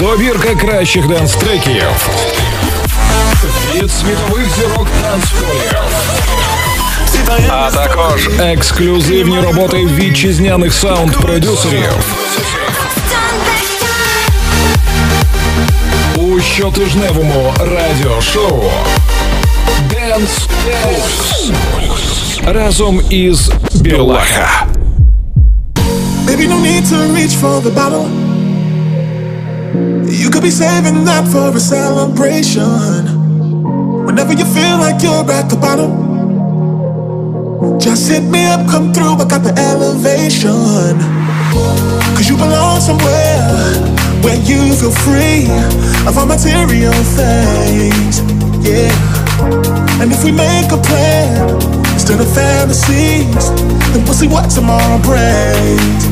Добірка кращих данс-треків від світових зірок танцполів, а також ексклюзивні роботи вітчизняних саунд-продюсерів у щотижневому радіошоу Dance Pulse разом із Білаха. Baby, no need to reach for the bottle. You could be saving that for a celebration. Whenever you feel like you're at the bottom, just hit me up, come through, I got the elevation. Cause you belong somewhere where you feel free of all material things, yeah. And if we make a plan instead of fantasies, then we'll see what tomorrow brings.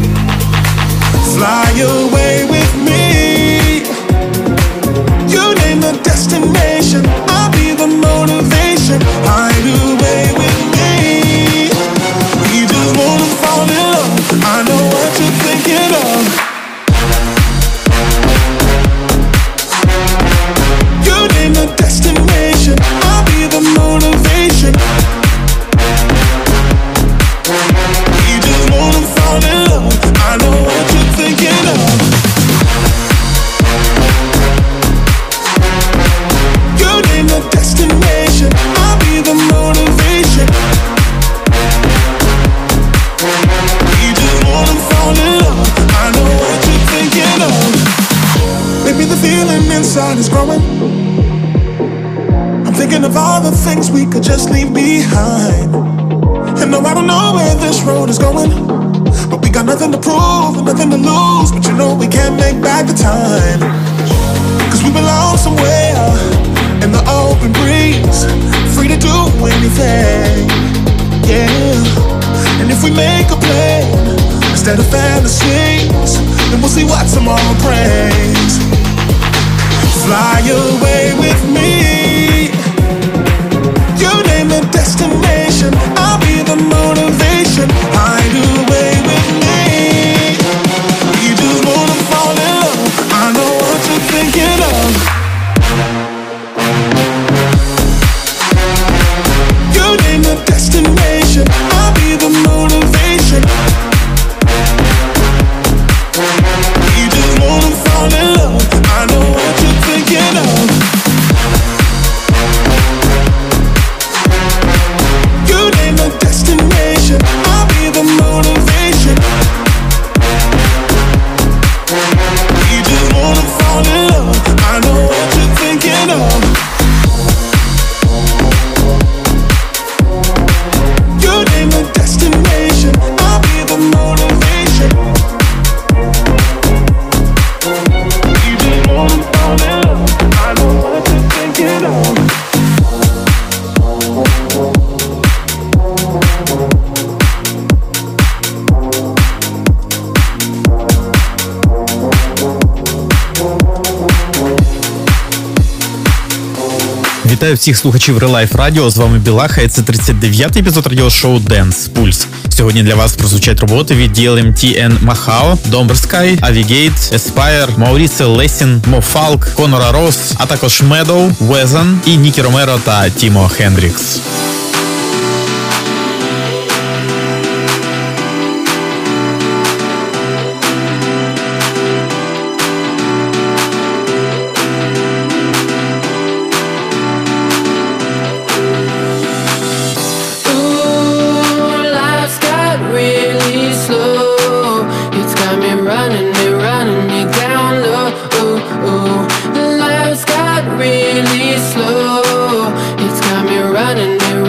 Fly away with me. You name the destination, I'll be the motivation. Hide away with me. We just wanna fall in love. I know what you're thinking of. You name the destination, I'll be the motivation. We just wanna fall in love. I know what you're thinking of. You name the destination, I'll be the motivation. We just wanna fall in love. I know what you're thinking of. Maybe the feeling inside is growing. I'm thinking of all the things we could just leave behind. And no, I don't know where this road is going, but we got nothing to prove, nothing to lose. But you know we can't make back the time, cause we belong somewhere in the open breeze, free to do anything, yeah. And if we make a plan instead of fantasies, then we'll see what tomorrow brings. Fly away with me. You name the destination, I'll be the motivation. Hide away with me. You just wanna fall in love. I know what you're thinking of. You name the destination, I'll be the motivation. You just wanna fall in love. I know what you're thinking of. Destination, I'll be the motivation. You just wanna fall in love. I know what you're thinking of. You name the destination, I'll be the motivation. You just wanna fall in love. I know what you're thinking of. Вітаю всіх слухачів Relife Radio, з вами Білаха, і це 39-й епізод радіошоу Dance Pulse. Сьогодні для вас прозвучать роботи від DLMTN Machao, Dombersky, Avigate, Aspire, Maurice Lessin, Mo Falk, Conora Ross, а також Meadow, Wezen і Нікі Ромеро та Тімо Хендрікс. Really slow, it's got me running and running.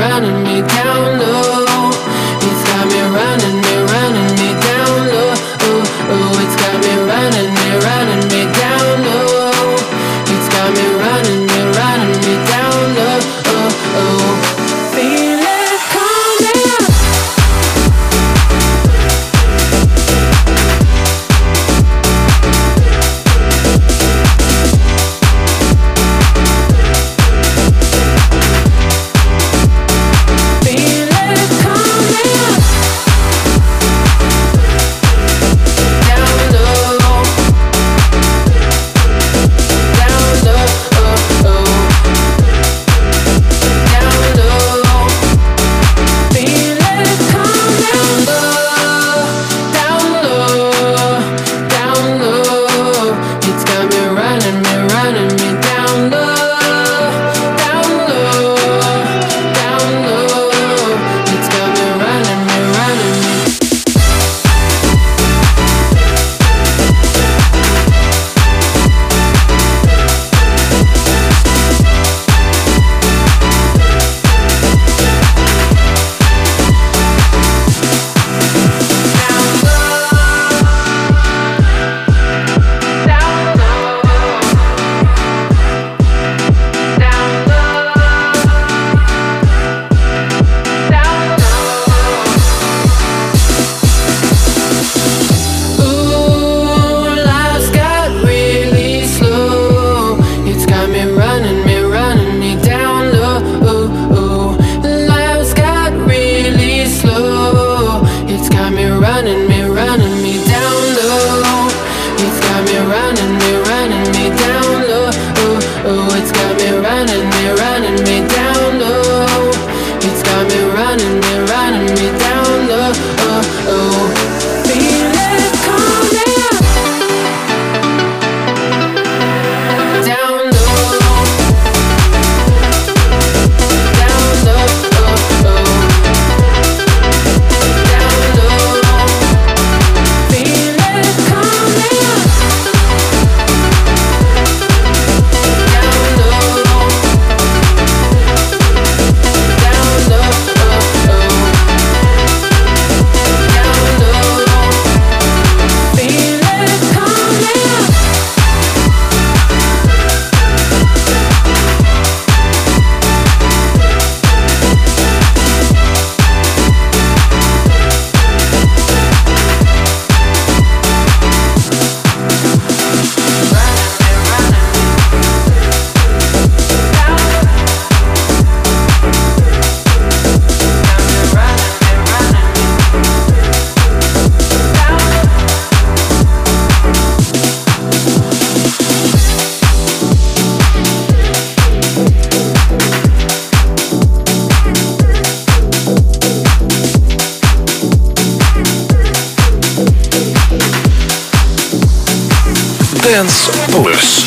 Dance Plus.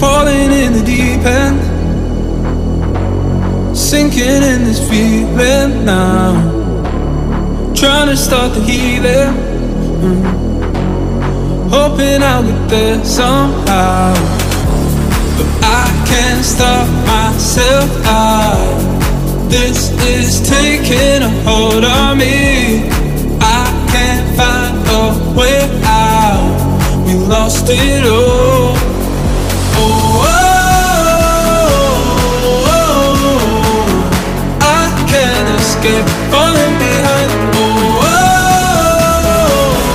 Falling in the deep end, sinking in this feeling now, trying to start the healing, hoping I'll get there somehow, but I can't stop myself out. This is taking a hold on me, I can't find a way out. We lost it all. Falling behind, oh, oh,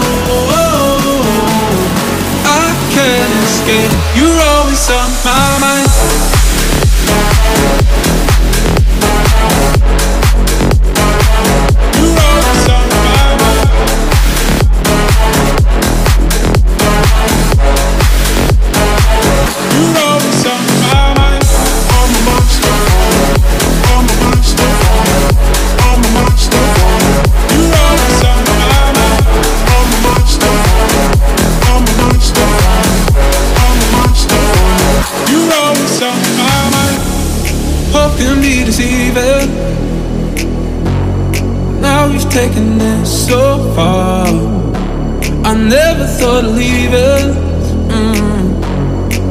oh, oh, oh, I can't escape. You're always on my mind. You're always on my mind. You're always on my mind. On my monster, on my monster. Can be deceiving. Now we've taken it so far. I never thought I'd leave it,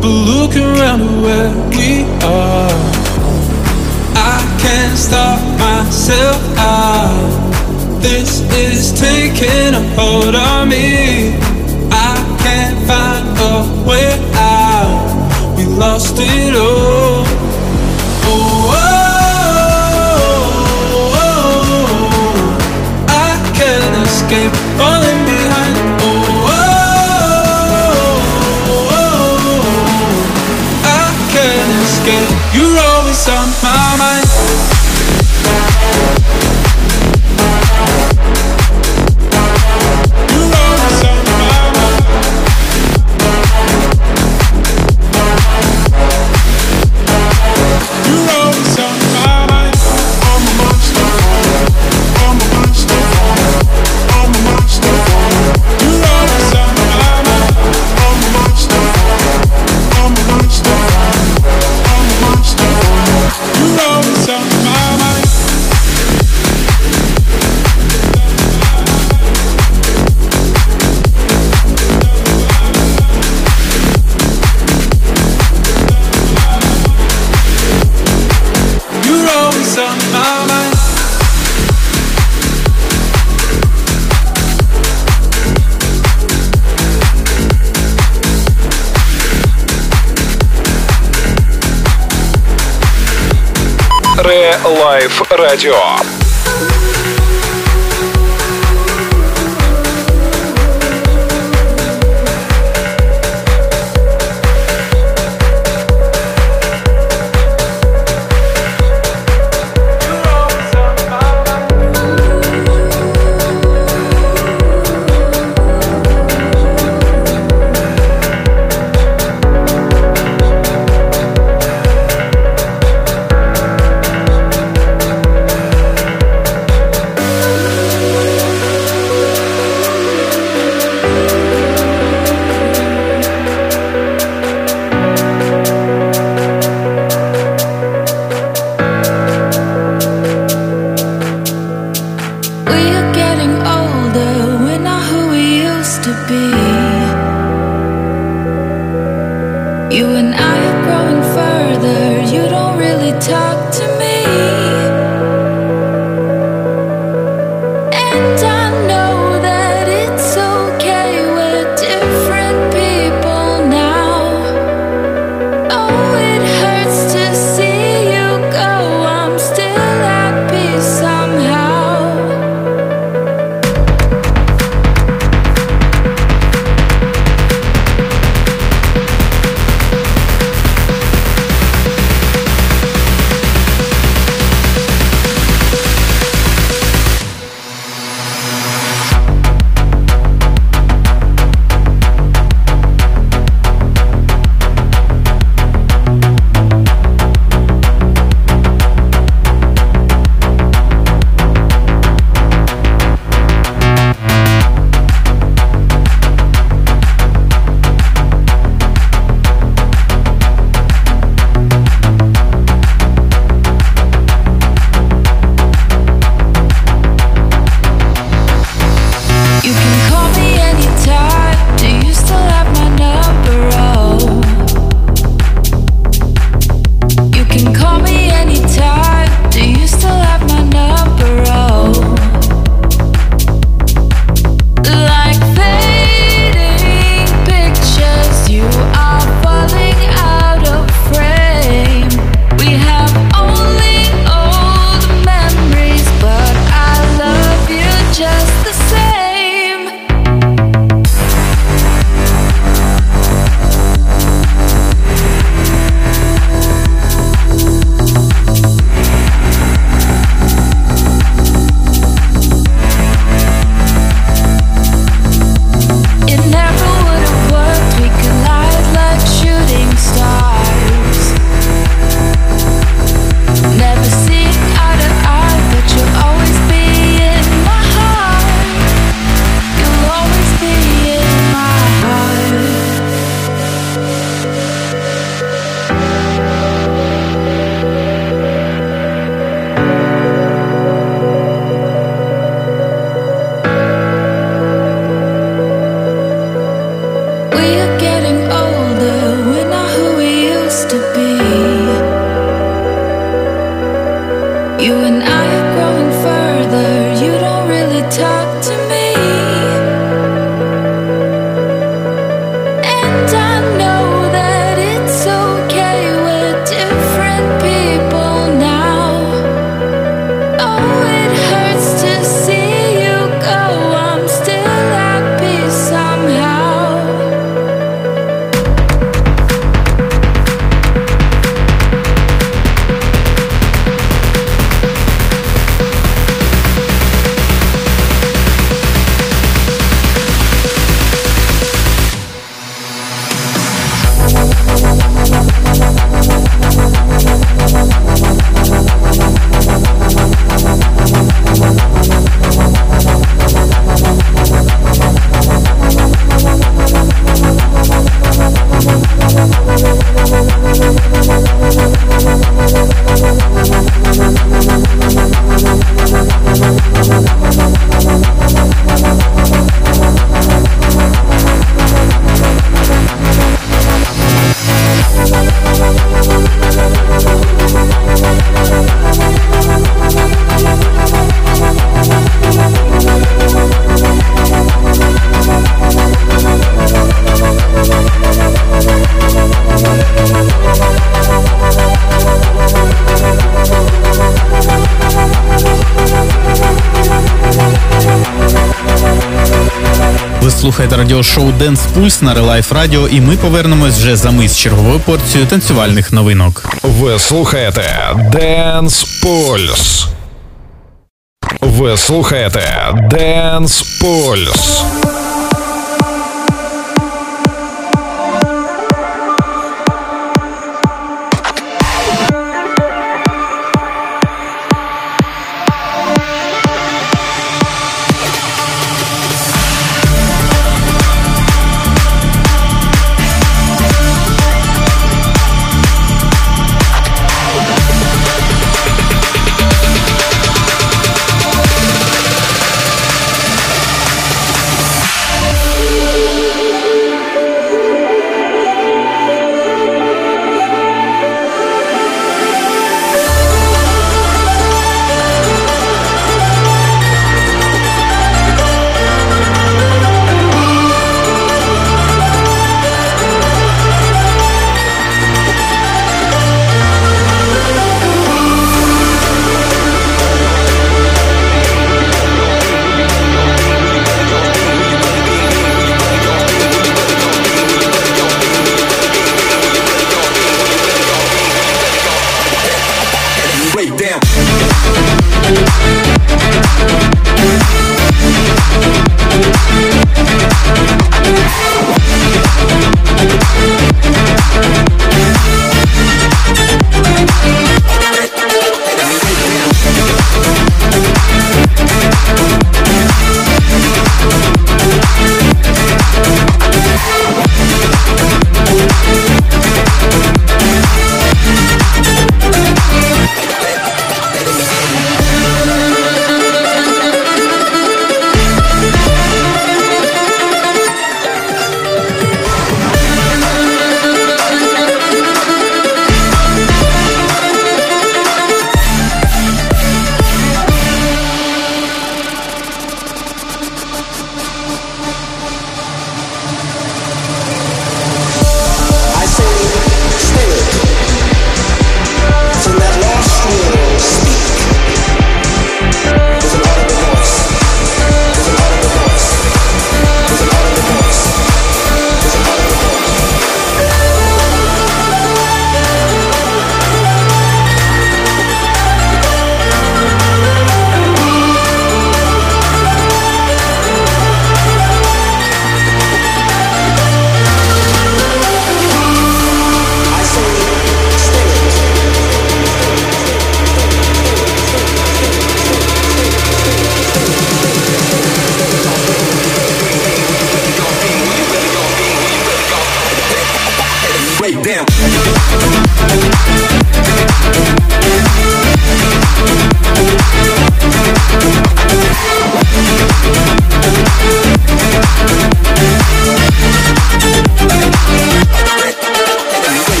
but look around at where we are. I can't stop myself out. This is taking a hold on me. I can't find a way out. We lost it all. Keep falling behind, oh, oh, oh, oh, I can't escape. You're always on my mind. You're always on my mind. You're always on my mind. I'm a monster. I'm a monster. Relife Radio. слухаєте радіошоу «Денс Пульс» на Relife Radio, і ми повернемось вже за мить з черговою порцією танцювальних новинок. Ви слухаєте «Денс Пульс». Ви слухаєте «Денс Пульс».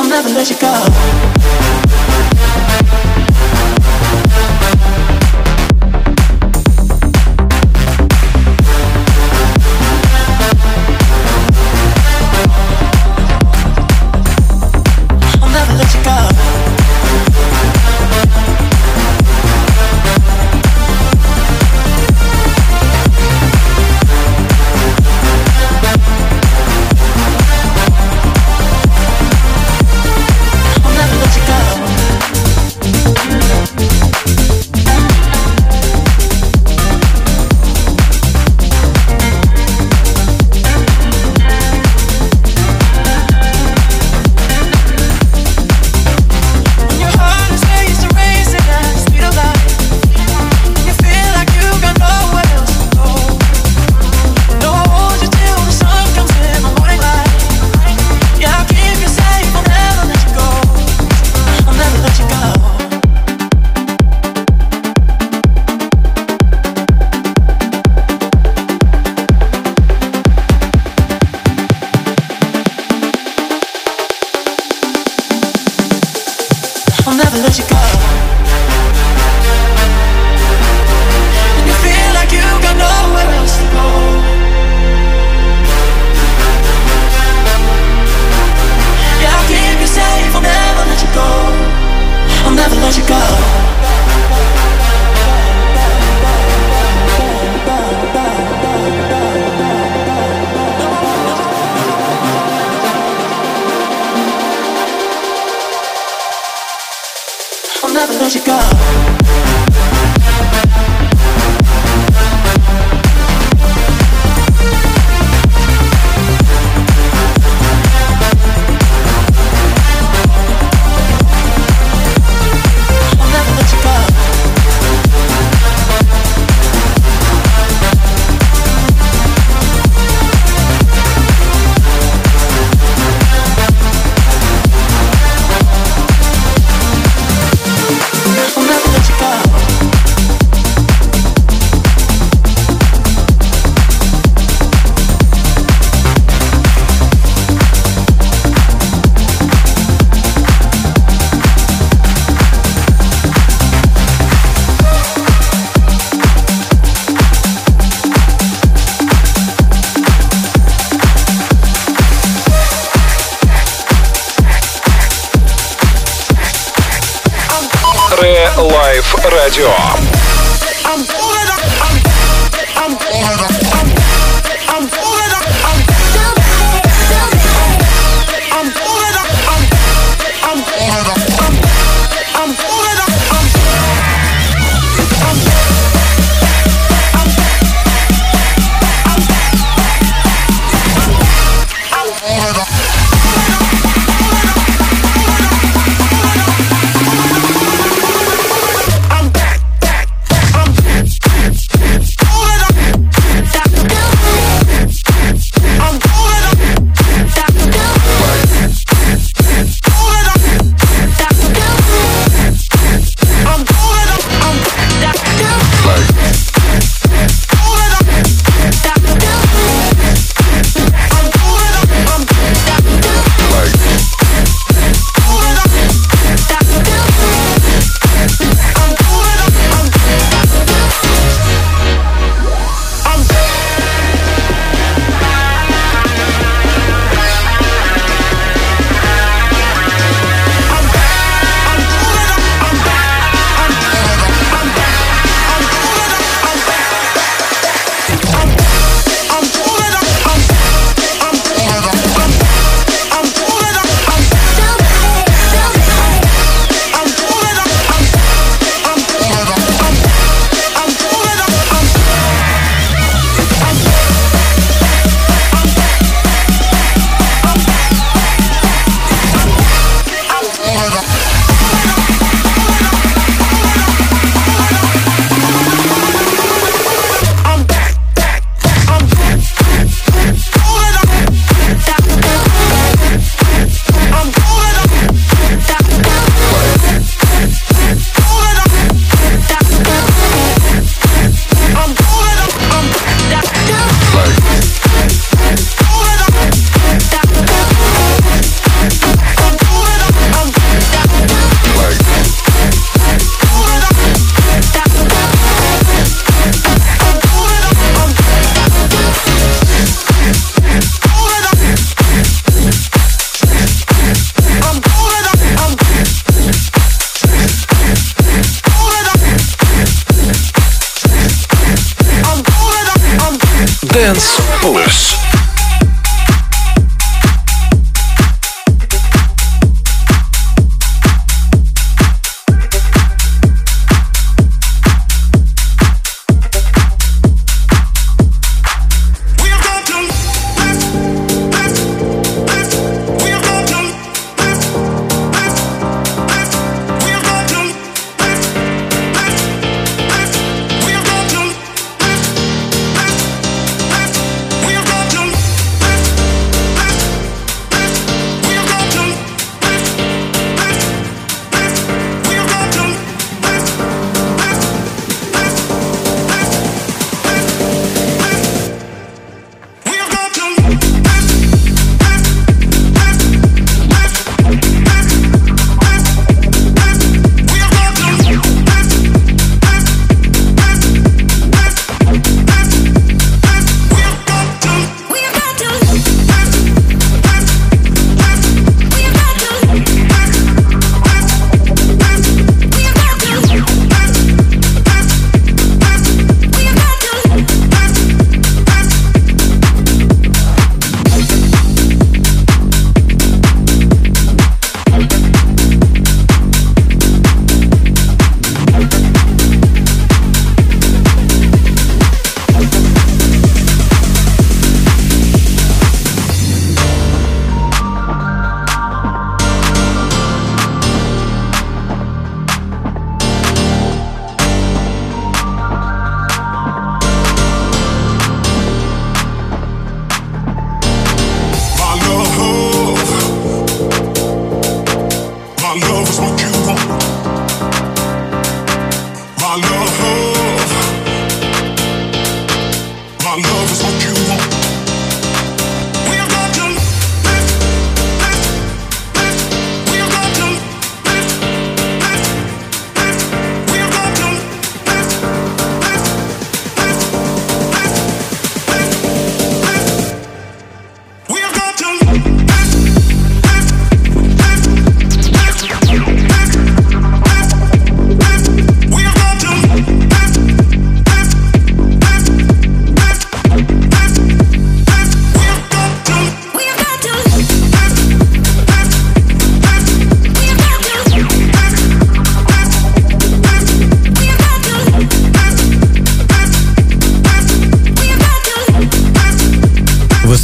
I'll never let you go. Pulse.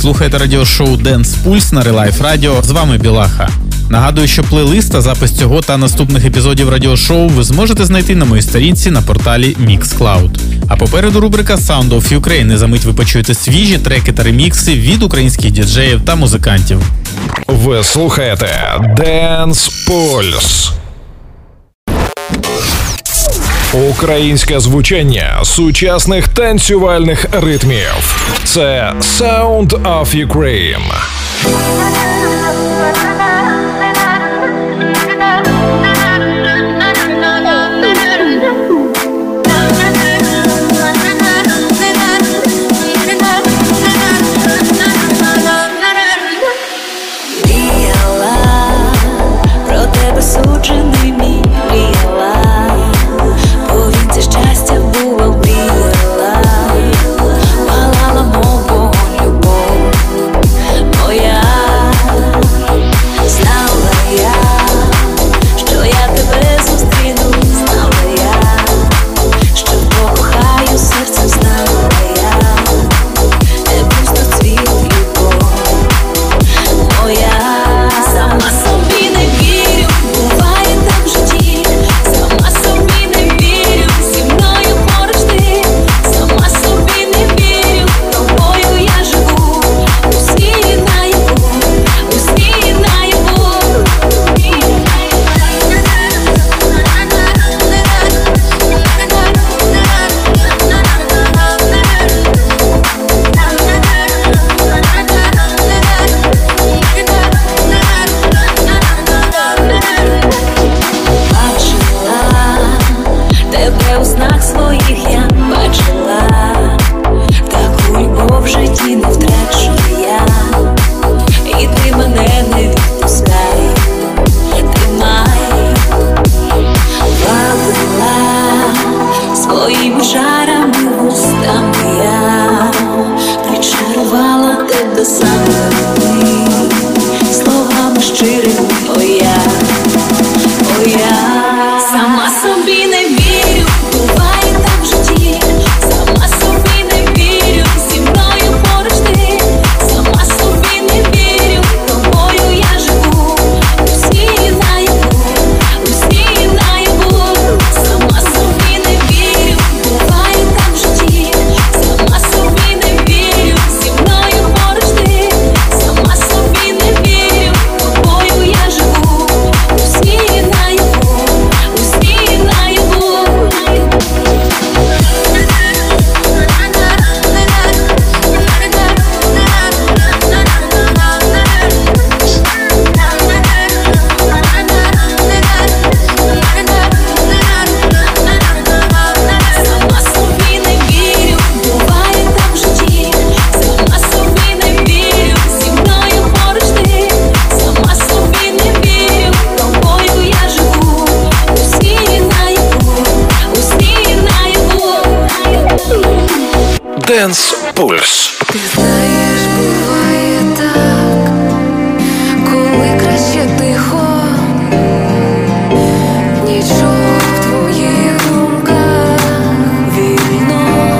Слухайте радіошоу Dance Pulse на Relife Radio. З вами Білаха. Нагадую, що плейлист та запис цього та наступних епізодів радіошоу ви зможете знайти на моїй сторінці на порталі Mixcloud. А попереду рубрика Sound of Ukraine. Незамить ви почуєте свіжі треки та ремікси від українських діджеїв та музикантів. Ви слухаєте Dance Pulse. Українське звучання сучасних танцювальних ритмів. Це Sound of Ukraine. Dance Pulse. Ти знаєш, буває так, коли краще тихо, нічого в твоїх думках вільно.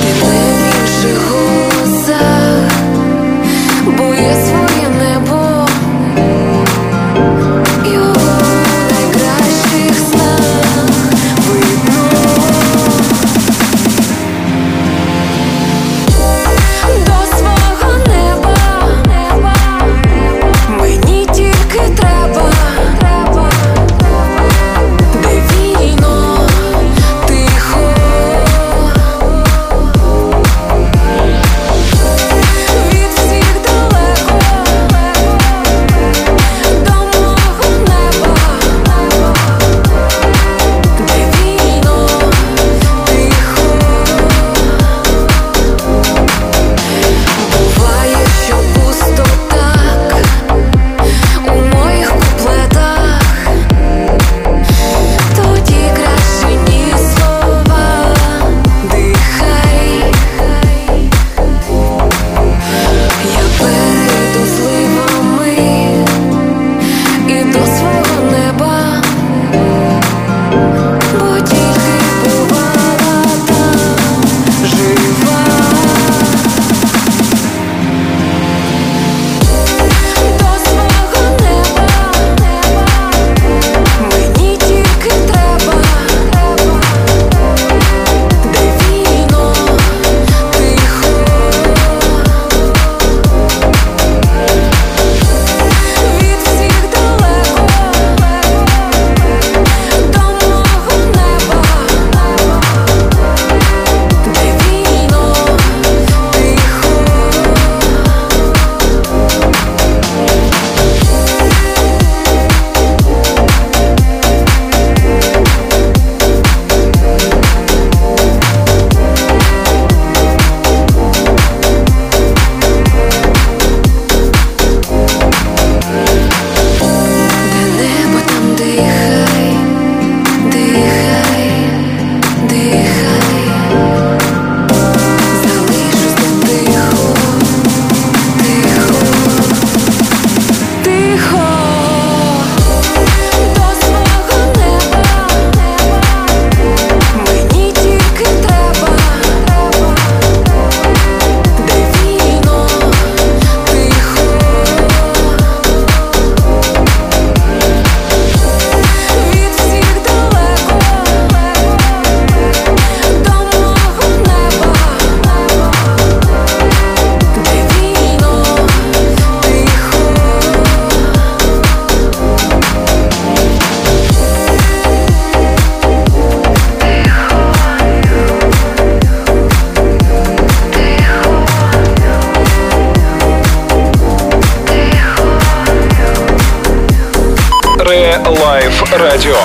Ти не в інших голосах, бо є своє небо. Relife Radio.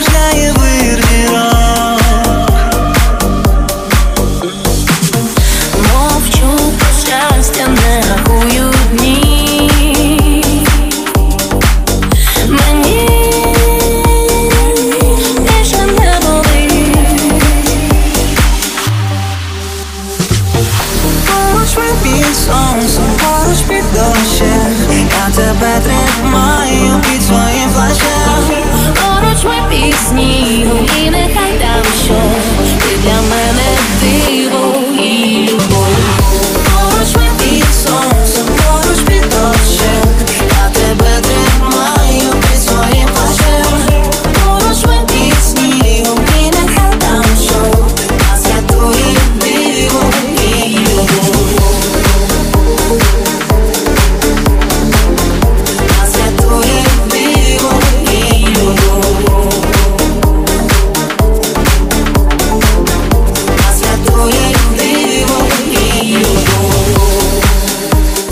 окружляє вирві рок. Мовчу про щастя, не рахую дні. Мені більше не болить. Поруч ми під сонцем, поруч під дощем, я тебе тримаю під своїм плащем. Поруч ми під снігом, і нехай там що, ти для мене диво і любов. Поруч ми під сонцем, поруч під дощем, я тебе тримаю під своїм плащем. Поруч ми під снігом, і нехай там що, нас рятує диво і любов.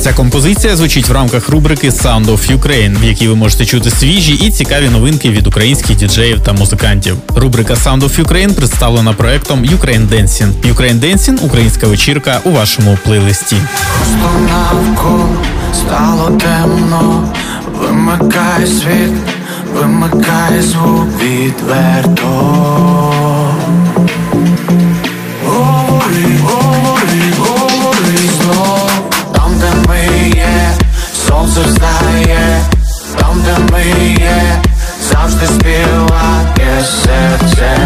Ця композиція звучить в рамках рубрики Sound of Ukraine, в якій ви можете чути свіжі і цікаві новинки від українських діджеїв та музикантів. Рубрика Sound of Ukraine представлена проектом Ukraine Dancing. Ukraine Dancing – українська вечірка у вашому плейлисті. Просто навколо стало темно, вимикай світ, вимикай звук відверто. Говори, говори, говори зло. Там, де ми є, сонце встає, там, де ми є, завжди співає серце.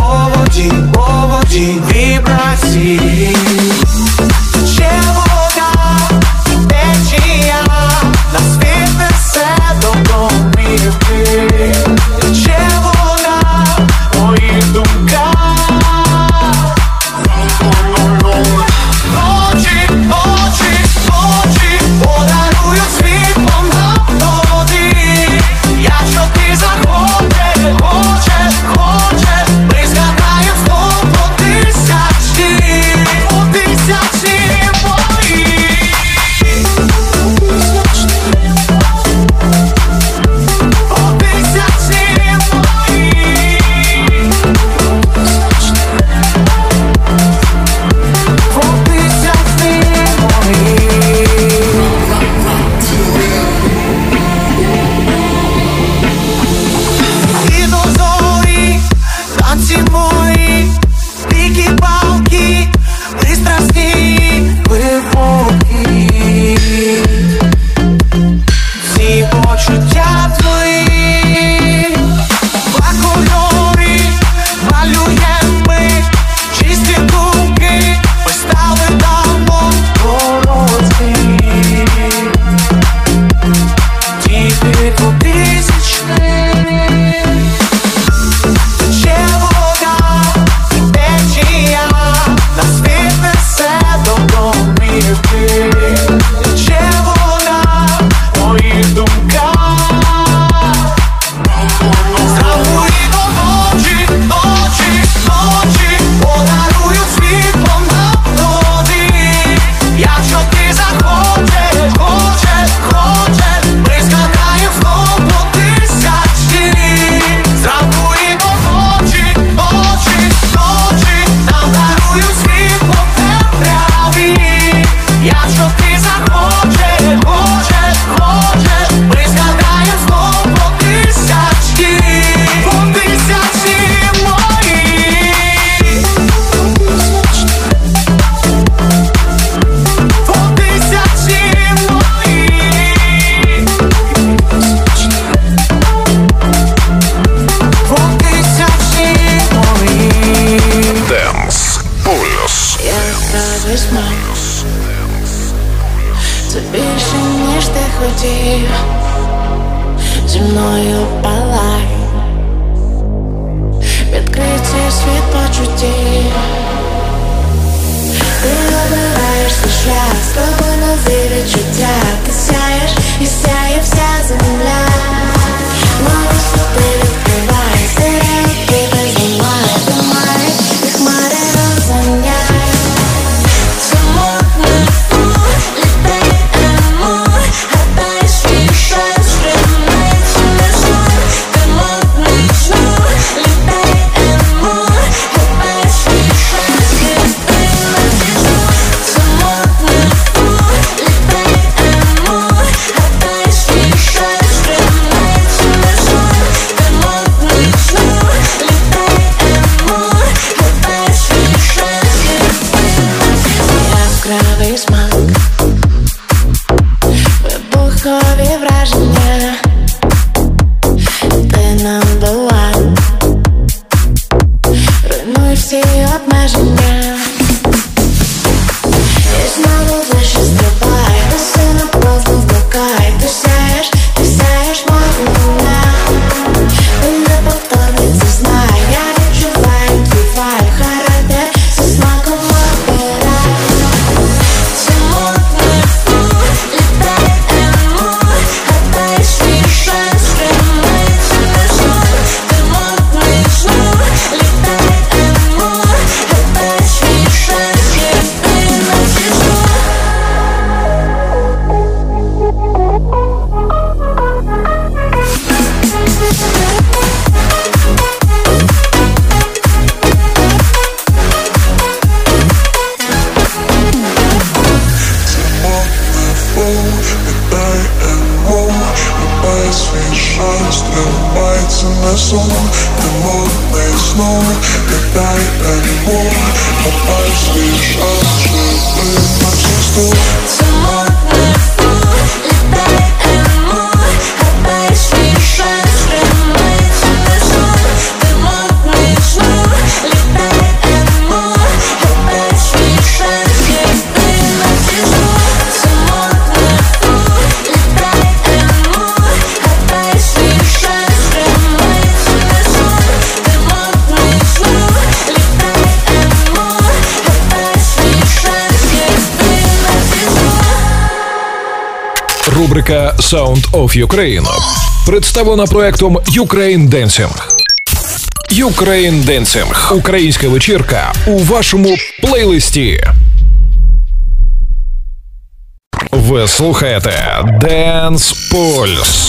О воді, о воді, вібрації. Тече вода, течія, нас віднесе до домівки. Тече вода, моїх думках. Рубрика Sound of Ukraine представлена проектом Ukraine Dancing. Ukraine Dancing – українська вечірка у вашому плейлисті. Ви слухаєте Dance Pulse.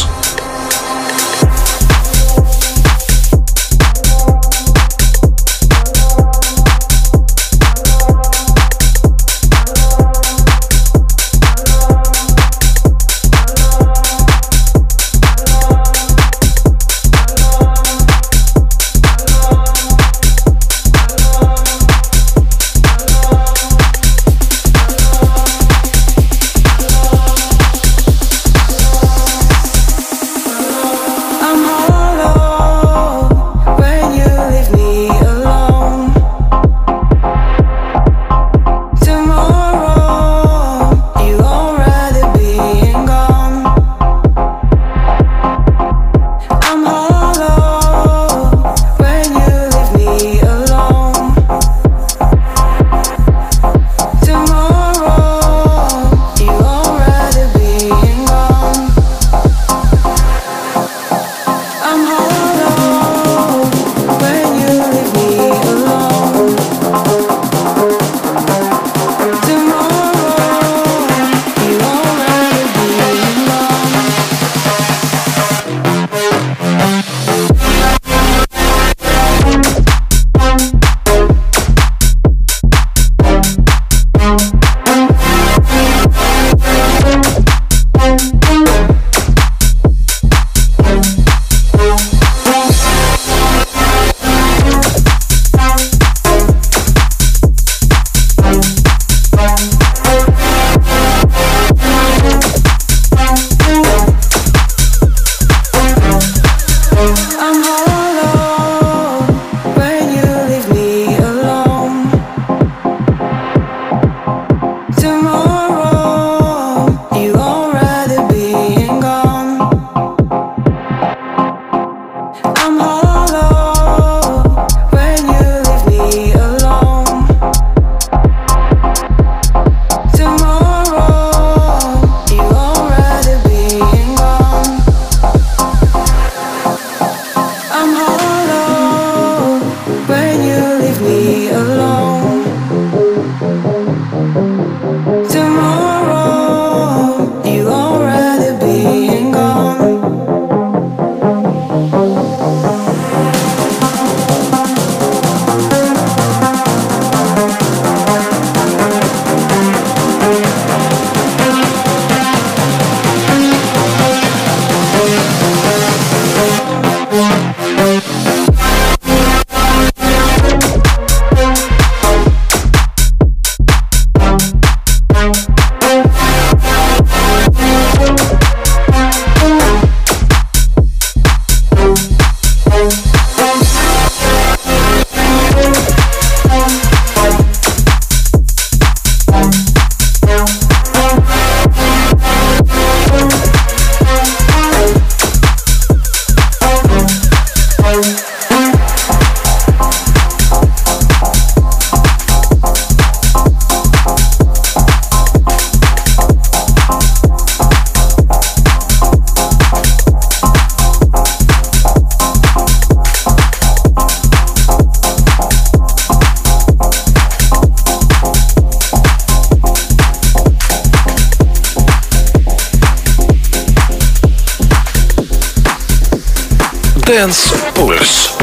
Dance Pulse.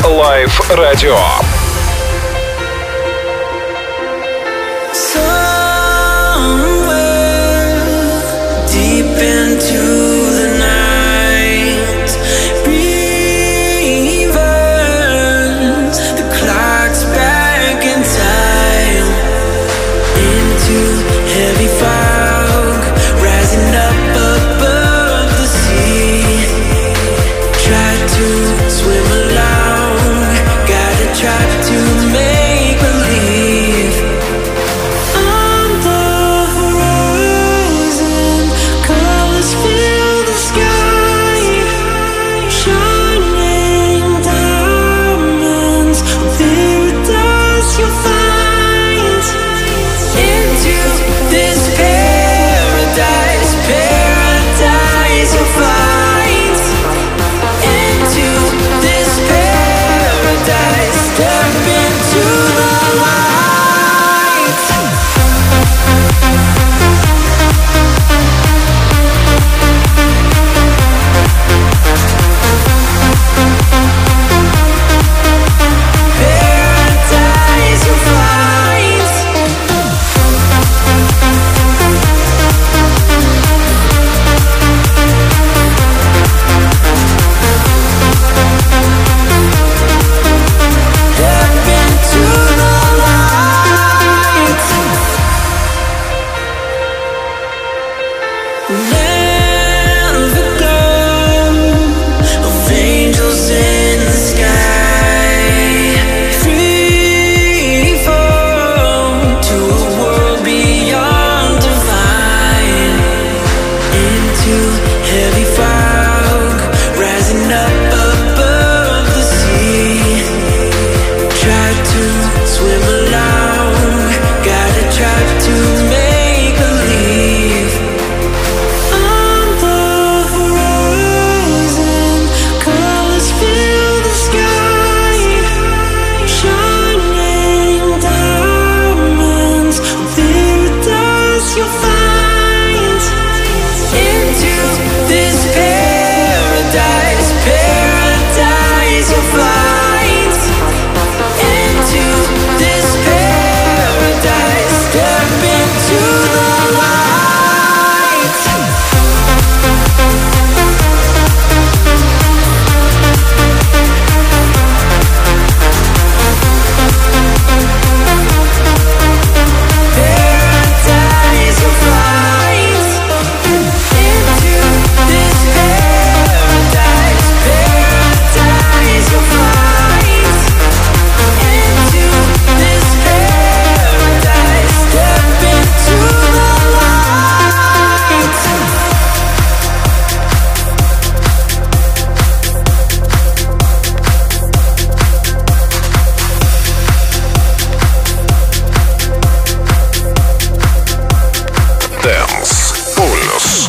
Relife Radio. Somewhere deep into the night, reverse the clock's back in time, into heavy fog, rising up above the sea, try to swim along. Try Dance Pulse.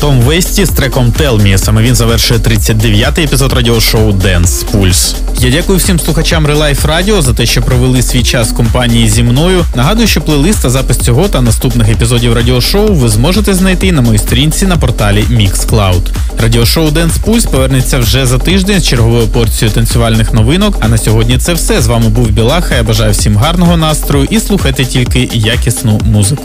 Том Весті з треком «Tell Me». Саме він завершує 39-й епізод радіошоу «Dance Pulse». Я дякую всім слухачам Relife Radio за те, що провели свій час в компанії зі мною. Нагадую, що плейлист та запис цього та наступних епізодів радіошоу ви зможете знайти на моїй сторінці на порталі Mixcloud. Радіошоу Dance Pulse повернеться вже за тиждень з черговою порцією танцювальних новинок. А на сьогодні це все. З вами був Білаха. Я бажаю всім гарного настрою і слухайте тільки якісну музику.